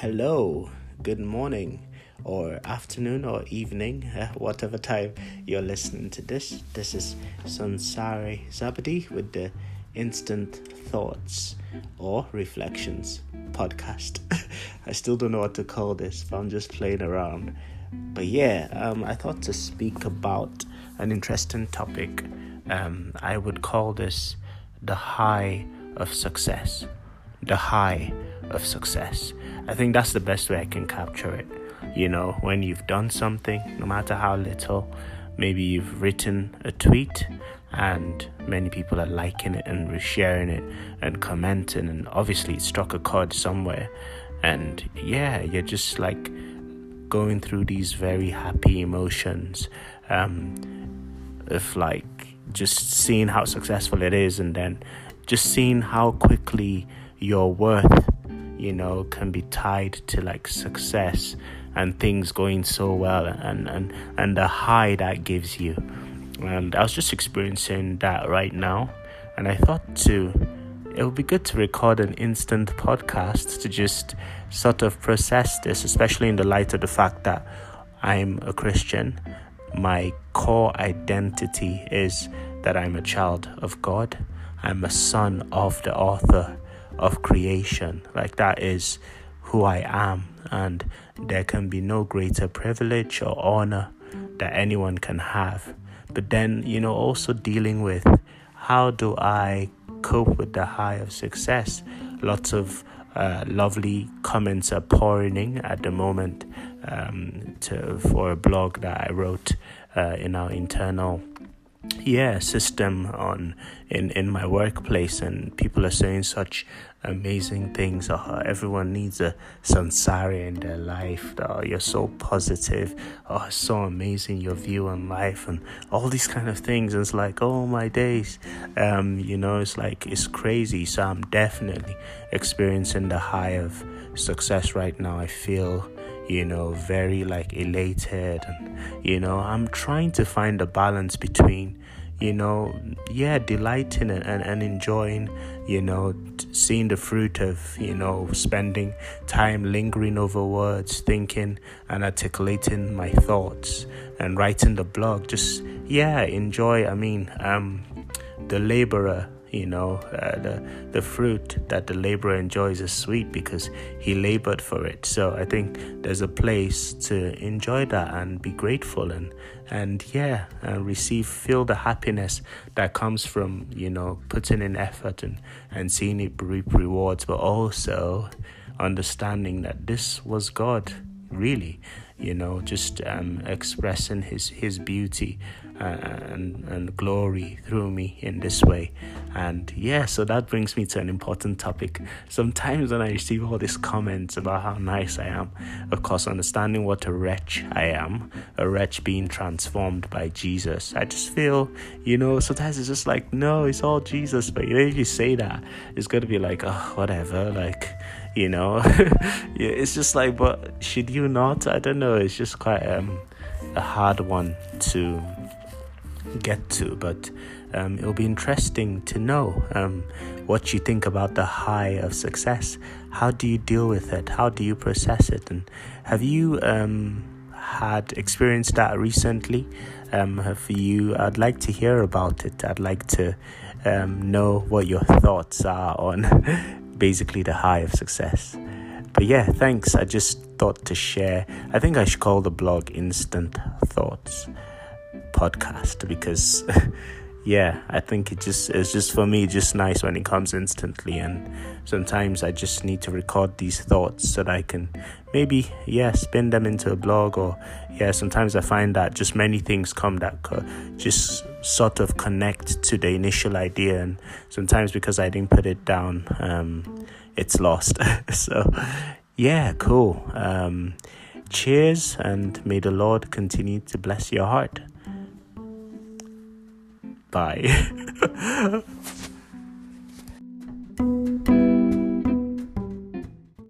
hello, good morning, or afternoon, or evening, whatever time you're listening to this. This is Sunsare Zabadi with the Instant Thoughts or Reflections podcast. I still don't know what to call this, but I'm just playing around. But yeah, I thought to speak about an interesting topic. I would call this the high of success. The high of success. I think that's the best way I can capture it. You know, when you've done something, no matter how little, maybe you've written a tweet and many people are liking it and resharing it and commenting, and obviously it struck a chord somewhere. And yeah, you're just like going through these very happy emotions of like just seeing how successful it is, and then just seeing how quickly your worth, you know, can be tied to like success and things going so well, and the high that gives you. And I was just experiencing that right now, and I thought it would be good to record an instant podcast to just sort of process this, especially in the light of the fact that I'm a Christian. My core identity is that I'm a child of God. I'm a son of the author of creation. Like, that is who I am, and there can be no greater privilege or honor that anyone can have. But then, you know, also dealing with how do I cope with the high of success. Lots of lovely comments are pouring in at the moment for a blog that I wrote in our internal system in my workplace, and people are saying such amazing things. Oh, everyone needs a Sunsare in their life. Oh, you're so positive. Oh, so amazing your view on life, and all these kind of things. It's like, oh my days, you know, it's like, it's crazy. So I'm definitely experiencing the high of success right now. I feel, you know, very like elated, and, you know, I'm trying to find a balance between, you know, delighting and enjoying, you know, seeing the fruit of, you know, spending time lingering over words, thinking and articulating my thoughts and writing the blog. Just, enjoy. I mean, the laborer, you know, the fruit that the laborer enjoys is sweet because he labored for it. So I think there's a place to enjoy that and be grateful and feel the happiness that comes from, you know, putting in effort and seeing it reap rewards, but also understanding that this was God, really, you know, just expressing his beauty and glory through me in this way. And so that brings me to an important topic. Sometimes when I receive all these comments about how nice I am, of course, understanding what a wretch I am, a wretch being transformed by Jesus, I just feel, you know, sometimes it's just like, no, it's all Jesus. But you know, if you say that, it's going to be like, oh, whatever, like, you know, it's just like, but should you not? I don't know. It's just quite a hard one to get to, but it'll be interesting to know what you think about the high of success. How do you deal with it? How do you process it? And have you had experienced that recently? For you, I'd like to hear about it. I'd like to know what your thoughts are on basically the high of success. But yeah, thanks. I just thought to share. I think I should call the blog Instant Thoughts Podcast because I think it's just for me just nice when it comes instantly, and sometimes I just need to record these thoughts so that I can maybe spin them into a blog, or sometimes I find that just many things come that just sort of connect to the initial idea, and sometimes because I didn't put it down, it's lost. So cool. Cheers, and may the Lord continue to bless your heart. Bye.